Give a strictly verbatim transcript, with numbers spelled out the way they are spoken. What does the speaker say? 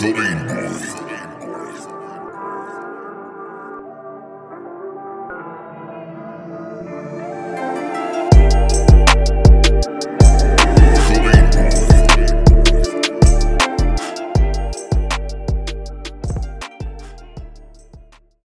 Каринку.